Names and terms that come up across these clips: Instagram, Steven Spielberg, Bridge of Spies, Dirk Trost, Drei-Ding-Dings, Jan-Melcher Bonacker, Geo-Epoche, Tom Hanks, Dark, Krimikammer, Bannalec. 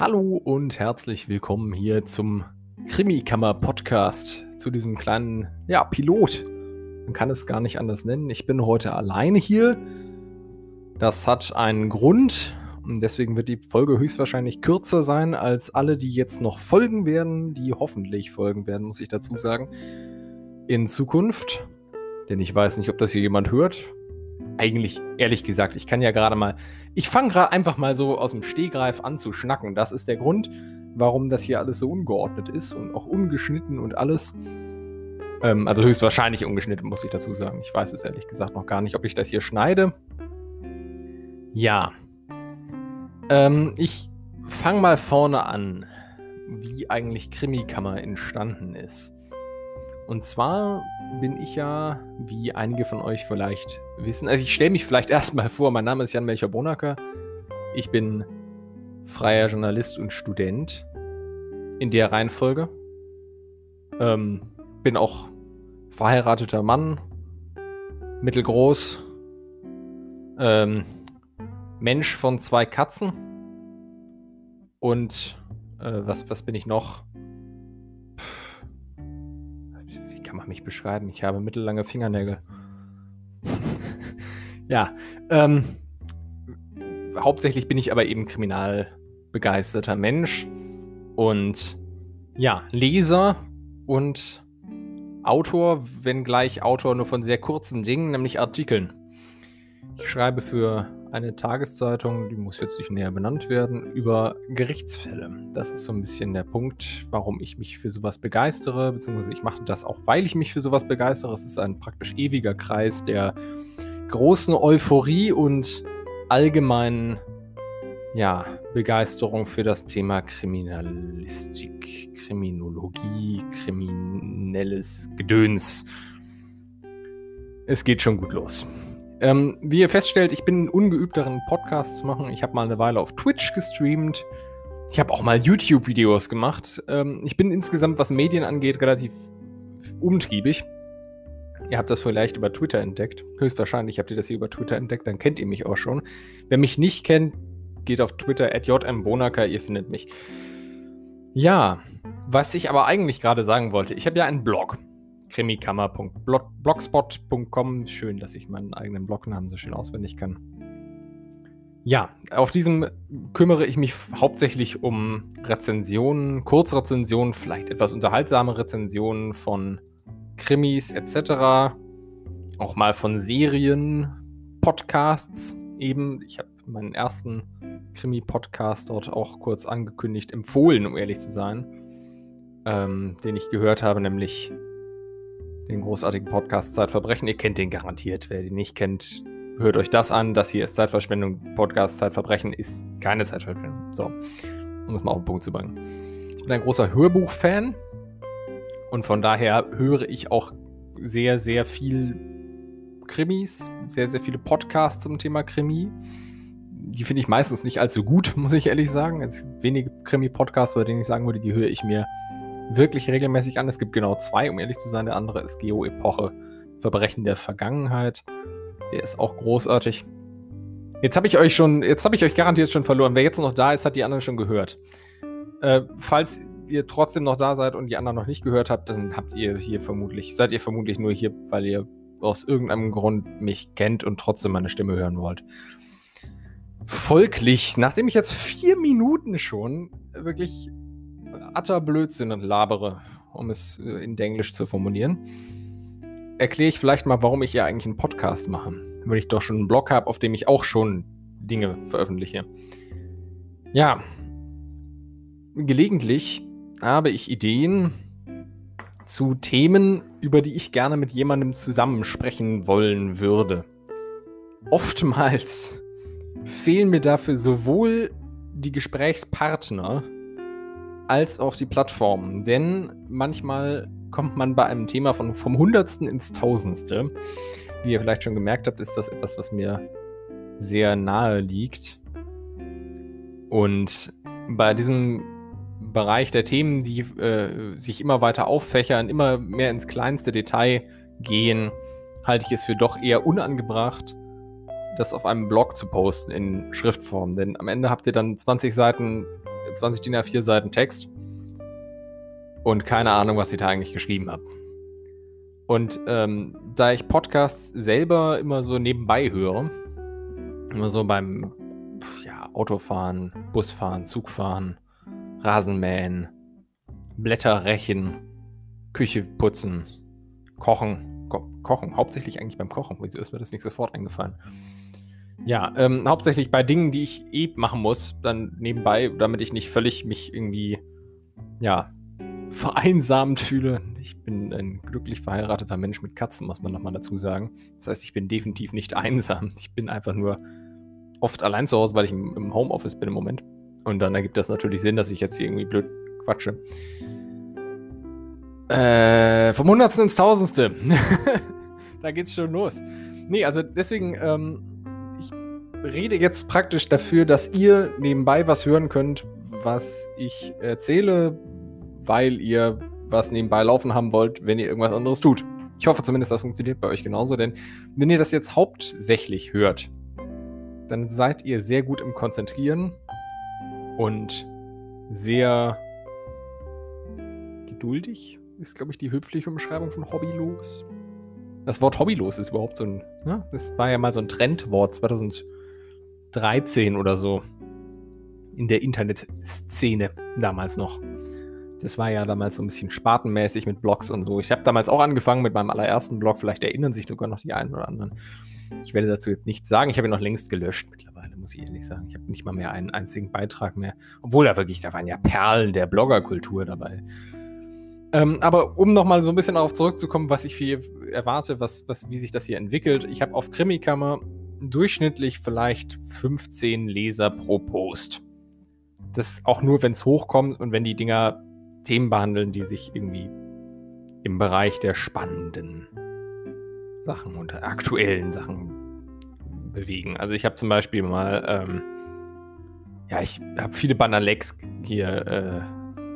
Hallo und herzlich willkommen hier zum Krimikammer-Podcast, zu diesem kleinen, ja, Pilot. Man kann es gar nicht anders nennen. Ich bin heute alleine hier. Das hat einen Grund und deswegen wird die Folge höchstwahrscheinlich kürzer sein als alle, die jetzt noch folgen werden, die hoffentlich folgen werden, muss ich dazu sagen, in Zukunft. Denn ich weiß nicht, ob das hier jemand hört. Eigentlich, ehrlich gesagt, ich fange gerade einfach mal so aus dem Stehgreif an zu schnacken. Das ist der Grund, warum das hier alles so ungeordnet ist und auch ungeschnitten und alles. Also höchstwahrscheinlich ungeschnitten, muss ich dazu sagen. Ich weiß es ehrlich gesagt noch gar nicht, ob ich das hier schneide. Ja. Ich fange mal vorne an, wie eigentlich Krimikammer entstanden ist. Und zwar bin ich ja, wie einige von euch vielleicht wissen, also ich stelle mich vielleicht erstmal vor, mein Name ist Jan-Melcher Bonacker, ich bin freier Journalist und Student in der Reihenfolge, bin auch verheirateter Mann, mittelgroß, Mensch von 2 Katzen und was bin ich noch? Kann man mich beschreiben? Ich habe mittellange Fingernägel. Ja, hauptsächlich bin ich aber eben kriminalbegeisterter Mensch und ja, Leser und Autor, wenngleich Autor nur von sehr kurzen Dingen, nämlich Artikeln. Ich schreibe für eine Tageszeitung, die muss jetzt nicht näher benannt werden, über Gerichtsfälle. Das ist so ein bisschen der Punkt, warum ich mich für sowas begeistere, beziehungsweise ich mache das auch, weil ich mich für sowas begeistere. Es ist ein praktisch ewiger Kreis der großen Euphorie und allgemeinen, ja, Begeisterung für das Thema Kriminalistik, Kriminologie, kriminelles Gedöns. Es geht schon gut los. Wie ihr feststellt, ich bin ungeübt darin, Podcasts zu machen. Ich habe mal eine Weile auf Twitch gestreamt. Ich habe auch mal YouTube-Videos gemacht. Ich bin insgesamt, was Medien angeht, relativ umtriebig. Ihr habt das vielleicht über Twitter entdeckt. Höchstwahrscheinlich habt ihr das hier über Twitter entdeckt, dann kennt ihr mich auch schon. Wer mich nicht kennt, geht auf Twitter @jmbonacker, ihr findet mich. Ja, was ich aber eigentlich gerade sagen wollte, ich habe ja einen Blog. Krimikammer.blogspot.com. Schön, dass ich meinen eigenen Blognamen so schön auswendig kann. Ja, auf diesem kümmere ich mich hauptsächlich um Rezensionen, Kurzrezensionen, vielleicht etwas unterhaltsame Rezensionen von Krimis etc. Auch mal von Serien, Podcasts eben. Ich habe meinen ersten Krimi-Podcast dort auch kurz angekündigt, empfohlen, um ehrlich zu sein, den ich gehört habe, nämlich den großartigen Podcast Zeitverbrechen. Ihr kennt den garantiert. Wer den nicht kennt, hört euch das an. Das hier ist Zeitverschwendung. Podcast Zeitverbrechen ist keine Zeitverschwendung. So, um es mal auf den Punkt zu bringen. Ich bin ein großer Hörbuch-Fan und von daher höre ich auch sehr, sehr viel Krimis, sehr, sehr viele Podcasts zum Thema Krimi. Die finde ich meistens nicht allzu gut, muss ich ehrlich sagen. Es gibt wenige Krimi-Podcasts, bei denen ich sagen würde, die höre ich mir wirklich regelmäßig an. Es gibt genau 2, um ehrlich zu sein. Der andere ist Geo-Epoche, Verbrechen der Vergangenheit. Der ist auch großartig. Jetzt habe ich euch garantiert schon verloren. Wer jetzt noch da ist, hat die anderen schon gehört. Falls ihr trotzdem noch da seid und die anderen noch nicht gehört habt, dann seid ihr vermutlich nur hier, weil ihr aus irgendeinem Grund mich kennt und trotzdem meine Stimme hören wollt. Folglich, nachdem ich jetzt 4 Minuten schon wirklich Blödsinn und labere, um es in Englisch zu formulieren, erkläre ich vielleicht mal, warum ich ja eigentlich einen Podcast mache. Weil ich doch schon einen Blog habe, auf dem ich auch schon Dinge veröffentliche. Ja, gelegentlich habe ich Ideen zu Themen, über die ich gerne mit jemandem zusammensprechen wollen würde. Oftmals fehlen mir dafür sowohl die Gesprächspartner als auch die Plattformen, denn manchmal kommt man bei einem Thema vom 100. ins 1000. Wie ihr vielleicht schon gemerkt habt, ist das etwas, was mir sehr nahe liegt. Und bei diesem Bereich der Themen, die sich immer weiter auffächern, immer mehr ins kleinste Detail gehen, halte ich es für doch eher unangebracht, das auf einem Blog zu posten in Schriftform. Denn am Ende habt ihr dann 20 Seiten 20 DIN A4 Seiten Text und keine Ahnung, was ich da eigentlich geschrieben habe. Und da ich Podcasts selber immer so nebenbei höre, immer so beim Autofahren, Busfahren, Zugfahren, Rasenmähen, Blätterrechen, Küche putzen, Kochen, Kochen, hauptsächlich eigentlich beim Kochen. Wieso ist mir das nicht sofort eingefallen? Ja, hauptsächlich bei Dingen, die ich eh machen muss, dann nebenbei, damit ich nicht völlig mich irgendwie, ja, vereinsamt fühle. Ich bin ein glücklich verheirateter Mensch mit Katzen, muss man nochmal dazu sagen. Das heißt, ich bin definitiv nicht einsam. Ich bin einfach nur oft allein zu Hause, weil ich im Homeoffice bin im Moment. Und dann ergibt das natürlich Sinn, dass ich jetzt hier irgendwie blöd quatsche. Vom Hundertsten ins Tausendste. Da geht's schon los. Nee, also deswegen, ich rede jetzt praktisch dafür, dass ihr nebenbei was hören könnt, was ich erzähle, weil ihr was nebenbei laufen haben wollt, wenn ihr irgendwas anderes tut. Ich hoffe zumindest, das funktioniert bei euch genauso, denn wenn ihr das jetzt hauptsächlich hört, dann seid ihr sehr gut im Konzentrieren und sehr geduldig, ist, glaube ich, die höfliche Umschreibung von hobbylos. Das Wort hobbylos ist überhaupt so ein, ne? Das war ja mal so ein Trendwort 2013 oder so in der Internetszene damals noch. Das war ja damals so ein bisschen spartenmäßig mit Blogs und so. Ich habe damals auch angefangen mit meinem allerersten Blog. Vielleicht erinnern sich sogar noch die einen oder anderen. Ich werde dazu jetzt nichts sagen. Ich habe ihn noch längst gelöscht mittlerweile, muss ich ehrlich sagen. Ich habe nicht mal mehr einen einzigen Beitrag mehr. Obwohl da waren ja Perlen der Bloggerkultur dabei. Aber um nochmal so ein bisschen darauf zurückzukommen, was ich hier erwarte, wie sich das hier entwickelt. Ich habe auf Krimikammer durchschnittlich vielleicht 15 Leser pro Post. Das auch nur, wenn es hochkommt und wenn die Dinger Themen behandeln, die sich irgendwie im Bereich der spannenden Sachen und der aktuellen Sachen bewegen. Also ich habe zum Beispiel mal, ich habe viele Bannalecs hier,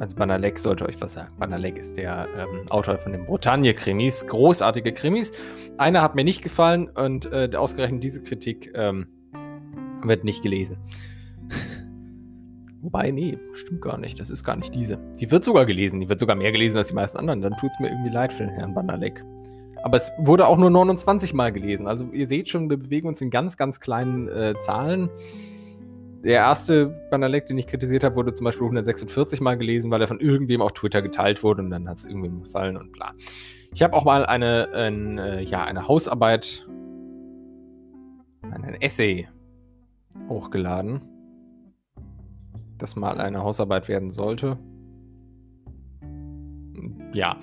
also Bannalec sollte euch was sagen. Bannalec ist der Autor von den Bretagne-Krimis, großartige Krimis. Einer hat mir nicht gefallen und ausgerechnet diese Kritik wird nicht gelesen. Wobei, nee, stimmt gar nicht. Das ist gar nicht diese. Die wird sogar gelesen. Die wird sogar mehr gelesen als die meisten anderen. Dann tut's mir irgendwie leid für den Herrn Bannalec. Aber es wurde auch nur 29 Mal gelesen. Also ihr seht schon, wir bewegen uns in ganz, ganz kleinen Zahlen. Der erste Bannalec, den ich kritisiert habe, wurde zum Beispiel 146 Mal gelesen, weil er von irgendwem auf Twitter geteilt wurde und dann hat es irgendwem gefallen und bla. Ich habe auch mal eine Hausarbeit, ein Essay hochgeladen, das mal eine Hausarbeit werden sollte. Ja,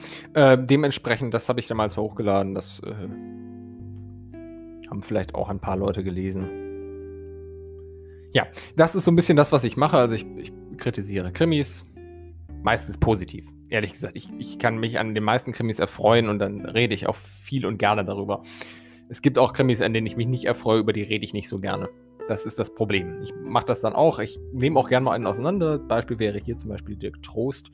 dementsprechend, das habe ich damals hochgeladen, das haben vielleicht auch ein paar Leute gelesen. Ja, das ist so ein bisschen das, was ich mache. Also ich kritisiere Krimis, meistens positiv. Ehrlich gesagt, ich kann mich an den meisten Krimis erfreuen und dann rede ich auch viel und gerne darüber. Es gibt auch Krimis, an denen ich mich nicht erfreue, über die rede ich nicht so gerne. Das ist das Problem. Ich mache das dann auch. Ich nehme auch gerne mal einen auseinander. Beispiel wäre hier zum Beispiel Dirk Trost.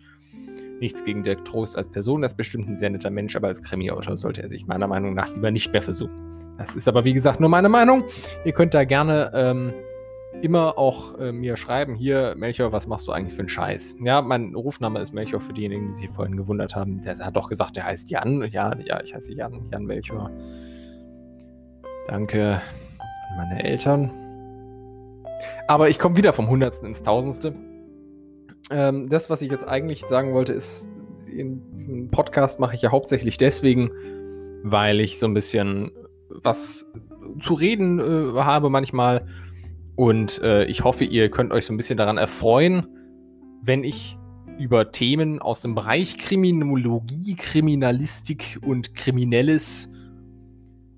Nichts gegen Dirk Trost als Person. Er ist bestimmt ein sehr netter Mensch, aber als Krimi-Autor sollte er sich meiner Meinung nach lieber nicht mehr versuchen. Das ist aber, wie gesagt, nur meine Meinung. Ihr könnt da gerne immer auch mir schreiben. Hier, Melcher, was machst du eigentlich für einen Scheiß? Ja, mein Rufname ist Melcher, für diejenigen, die sich vorhin gewundert haben. Der hat doch gesagt, der heißt Jan. Ja, ich heiße Jan-Melcher. Danke an meine Eltern. Aber ich komme wieder vom Hundertsten ins Tausendste. Das, was ich jetzt eigentlich sagen wollte, ist, in diesem Podcast mache ich ja hauptsächlich deswegen, weil ich so ein bisschen was zu reden habe manchmal. Und ich hoffe, ihr könnt euch so ein bisschen daran erfreuen, wenn ich über Themen aus dem Bereich Kriminologie, Kriminalistik und Kriminelles,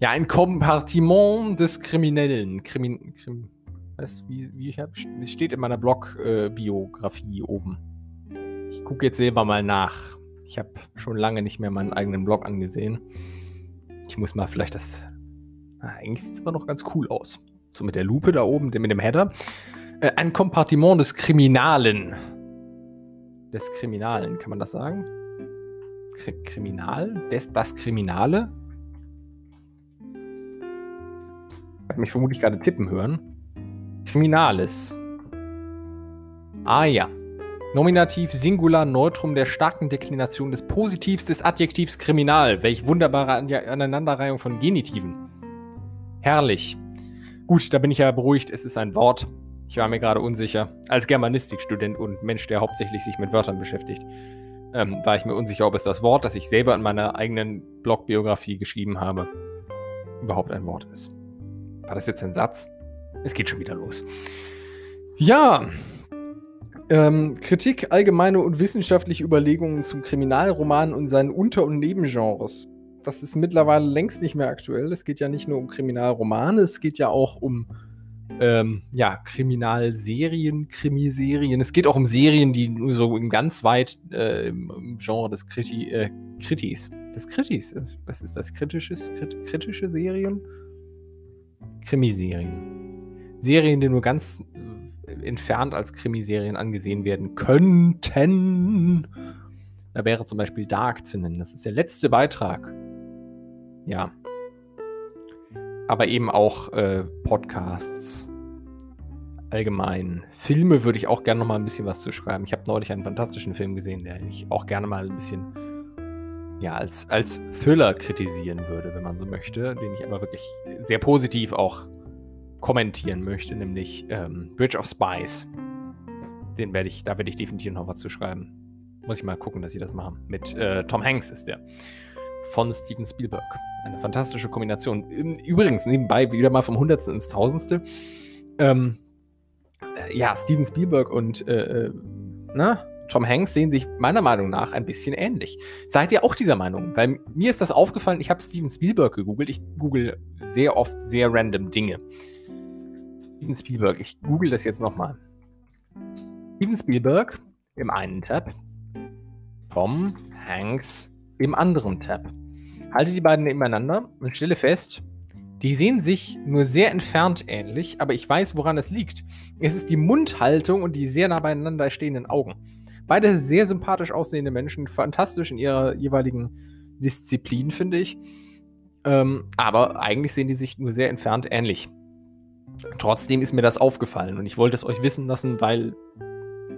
ja, ein Kompartiment des Kriminellen, es steht in meiner Blog-Biografie oben. Ich gucke jetzt selber mal nach. Ich habe schon lange nicht mehr meinen eigenen Blog angesehen. Ich muss mal vielleicht das... eigentlich sieht es immer noch ganz cool aus. So mit der Lupe da oben, mit dem Header. Ein Kompartiment des Kriminalen. Des Kriminalen, kann man das sagen? Kriminal? Das Kriminale? Ich werde mich vermutlich gerade tippen hören. Kriminales. Ah ja, Nominativ, Singular, Neutrum der starken Deklination des Positivs des Adjektivs Kriminal. Welch wunderbare Aneinanderreihung von Genitiven. Herrlich. Gut, da bin ich ja beruhigt, es ist ein Wort. Ich war mir gerade unsicher. Als Germanistikstudent und Mensch, der hauptsächlich sich mit Wörtern beschäftigt, war ich mir unsicher, ob es das Wort, das ich selber in meiner eigenen Blogbiografie geschrieben habe, überhaupt ein Wort ist. War das jetzt ein Satz? Es geht schon wieder los. Ja, Kritik, allgemeine und wissenschaftliche Überlegungen zum Kriminalroman und seinen Unter- und Nebengenres. Das ist mittlerweile längst nicht mehr aktuell. Es geht ja nicht nur um Kriminalromane, es geht ja auch um Kriminalserien, Krimiserien. Es geht auch um Serien, die nur so ganz weit im Genre des Kritis. Des Kritis? Was ist das? Kritische Serien? Krimiserien. Serien, die nur ganz entfernt als Krimiserien angesehen werden könnten. Da wäre zum Beispiel Dark zu nennen. Das ist der letzte Beitrag. Ja. Aber eben auch Podcasts. Allgemein. Filme würde ich auch gerne noch mal ein bisschen was zu schreiben. Ich habe neulich einen fantastischen Film gesehen, der ich auch gerne mal ein bisschen als Thriller kritisieren würde, wenn man so möchte, den ich aber wirklich sehr positiv auch kommentieren möchte, nämlich Bridge of Spies. Da werde ich definitiv noch was zu schreiben. Muss ich mal gucken, dass sie das machen. Mit Tom Hanks ist der. Von Steven Spielberg. Eine fantastische Kombination. Übrigens, nebenbei wieder mal vom Hundertsten ins Tausendste. Steven Spielberg und Tom Hanks sehen sich meiner Meinung nach ein bisschen ähnlich. Seid ihr auch dieser Meinung? Weil mir ist das aufgefallen, ich habe Steven Spielberg gegoogelt. Ich google sehr oft sehr random Dinge. Steven Spielberg, ich google das jetzt nochmal. Steven Spielberg im einen Tab. Tom Hanks im anderen Tab. Halte die beiden nebeneinander und stelle fest, die sehen sich nur sehr entfernt ähnlich, aber ich weiß, woran es liegt. Es ist die Mundhaltung und die sehr nah beieinander stehenden Augen. Beide sehr sympathisch aussehende Menschen, fantastisch in ihrer jeweiligen Disziplin, finde ich. Aber eigentlich sehen die sich nur sehr entfernt ähnlich. Trotzdem ist mir das aufgefallen und ich wollte es euch wissen lassen, weil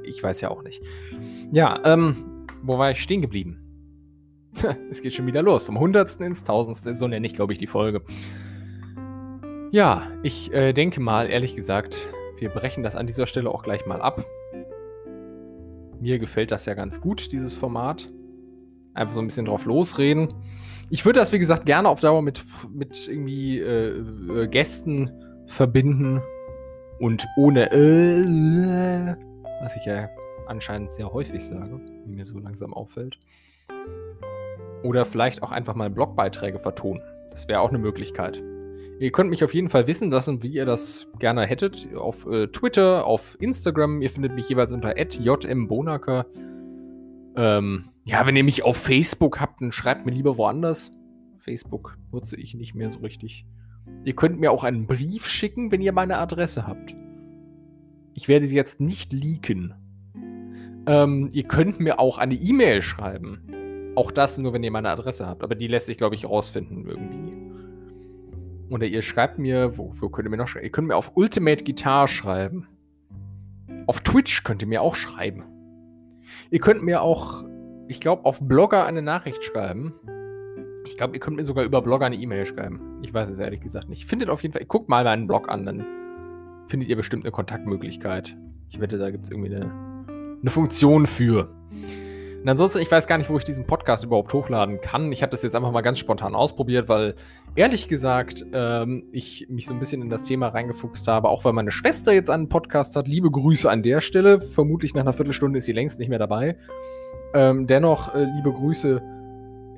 ich weiß ja auch nicht. Ja, wo war ich stehen geblieben? Es geht schon wieder los. Vom Hundertsten ins Tausendste. So nenne ich, glaube ich, die Folge. Ja, ich denke mal, ehrlich gesagt, wir brechen das an dieser Stelle auch gleich mal ab. Mir gefällt das ja ganz gut, dieses Format. Einfach so ein bisschen drauf losreden. Ich würde das, wie gesagt, gerne auf Dauer mit irgendwie Gästen verbinden. Und ohne was ich ja anscheinend sehr häufig sage, wie mir so langsam auffällt. Oder vielleicht auch einfach mal Blogbeiträge vertonen. Das wäre auch eine Möglichkeit. Ihr könnt mich auf jeden Fall wissen lassen, wie ihr das gerne hättet. Auf Twitter, auf Instagram. Ihr findet mich jeweils unter @jmbonacker. Wenn ihr mich auf Facebook habt, dann schreibt mir lieber woanders. Facebook nutze ich nicht mehr so richtig. Ihr könnt mir auch einen Brief schicken, wenn ihr meine Adresse habt. Ich werde sie jetzt nicht leaken. Ihr könnt mir auch eine E-Mail schreiben. Auch das nur, wenn ihr meine Adresse habt. Aber die lässt sich, glaube ich, rausfinden irgendwie. Oder ihr schreibt mir, wofür könnt ihr mir noch schreiben? Ihr könnt mir auf Ultimate Guitar schreiben. Auf Twitch könnt ihr mir auch schreiben. Ihr könnt mir auch, ich glaube, auf Blogger eine Nachricht schreiben. Ich glaube, ihr könnt mir sogar über Blogger eine E-Mail schreiben. Ich weiß es ehrlich gesagt nicht. Findet auf jeden Fall, guckt mal meinen Blog an, dann findet ihr bestimmt eine Kontaktmöglichkeit. Ich wette, da gibt es irgendwie eine Funktion für. Und ansonsten, ich weiß gar nicht, wo ich diesen Podcast überhaupt hochladen kann. Ich habe das jetzt einfach mal ganz spontan ausprobiert, weil, ehrlich gesagt, ich mich so ein bisschen in das Thema reingefuchst habe, auch weil meine Schwester jetzt einen Podcast hat. Liebe Grüße an der Stelle. Vermutlich nach einer Viertelstunde ist sie längst nicht mehr dabei. Dennoch, liebe Grüße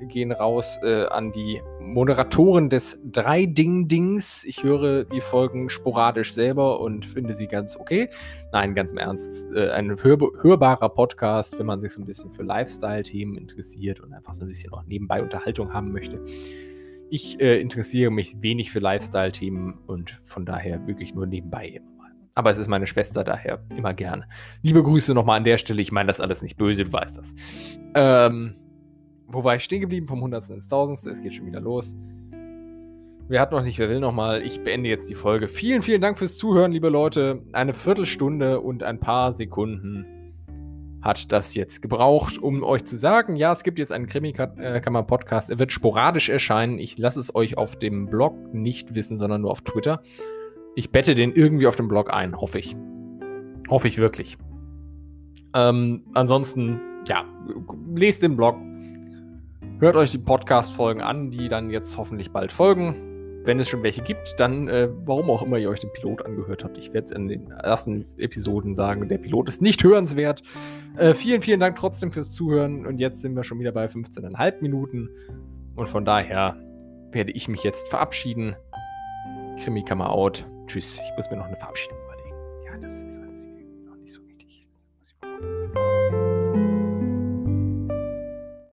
gehen raus an die Moderatorin des Drei-Ding-Dings. Ich höre die Folgen sporadisch selber und finde sie ganz okay. Nein, ganz im Ernst, ist ein hörbarer Podcast, wenn man sich so ein bisschen für Lifestyle-Themen interessiert und einfach so ein bisschen auch nebenbei Unterhaltung haben möchte. Ich interessiere mich wenig für Lifestyle-Themen und von daher wirklich nur nebenbei eben mal. Aber es ist meine Schwester, daher immer gerne. Liebe Grüße nochmal an der Stelle. Ich meine das alles nicht böse, du weißt das. Wo war ich stehen geblieben? Vom Hundertsten ins Tausendste. Es geht schon wieder los. Wer hat noch nicht, wer will noch mal. Ich beende jetzt die Folge. Vielen, vielen Dank fürs Zuhören, liebe Leute. Eine Viertelstunde und ein paar Sekunden hat das jetzt gebraucht, um euch zu sagen, ja, es gibt jetzt einen Krimikammer-Podcast, er wird sporadisch erscheinen, ich lasse es euch auf dem Blog nicht wissen, sondern nur auf Twitter. Ich bette den irgendwie auf dem Blog ein, hoffe ich. Hoffe ich wirklich. Ansonsten, ja, lest den Blog, hört euch die Podcast-Folgen an, die dann jetzt hoffentlich bald folgen. Wenn es schon welche gibt, dann, warum auch immer ihr euch den Pilot angehört habt. Ich werde es in den ersten Episoden sagen, der Pilot ist nicht hörenswert. Vielen, vielen Dank trotzdem fürs Zuhören. Und jetzt sind wir schon wieder bei 15,5 Minuten. Und von daher werde ich mich jetzt verabschieden. Krimikammer out. Tschüss. Ich muss mir noch eine Verabschiedung überlegen. Ja, das ist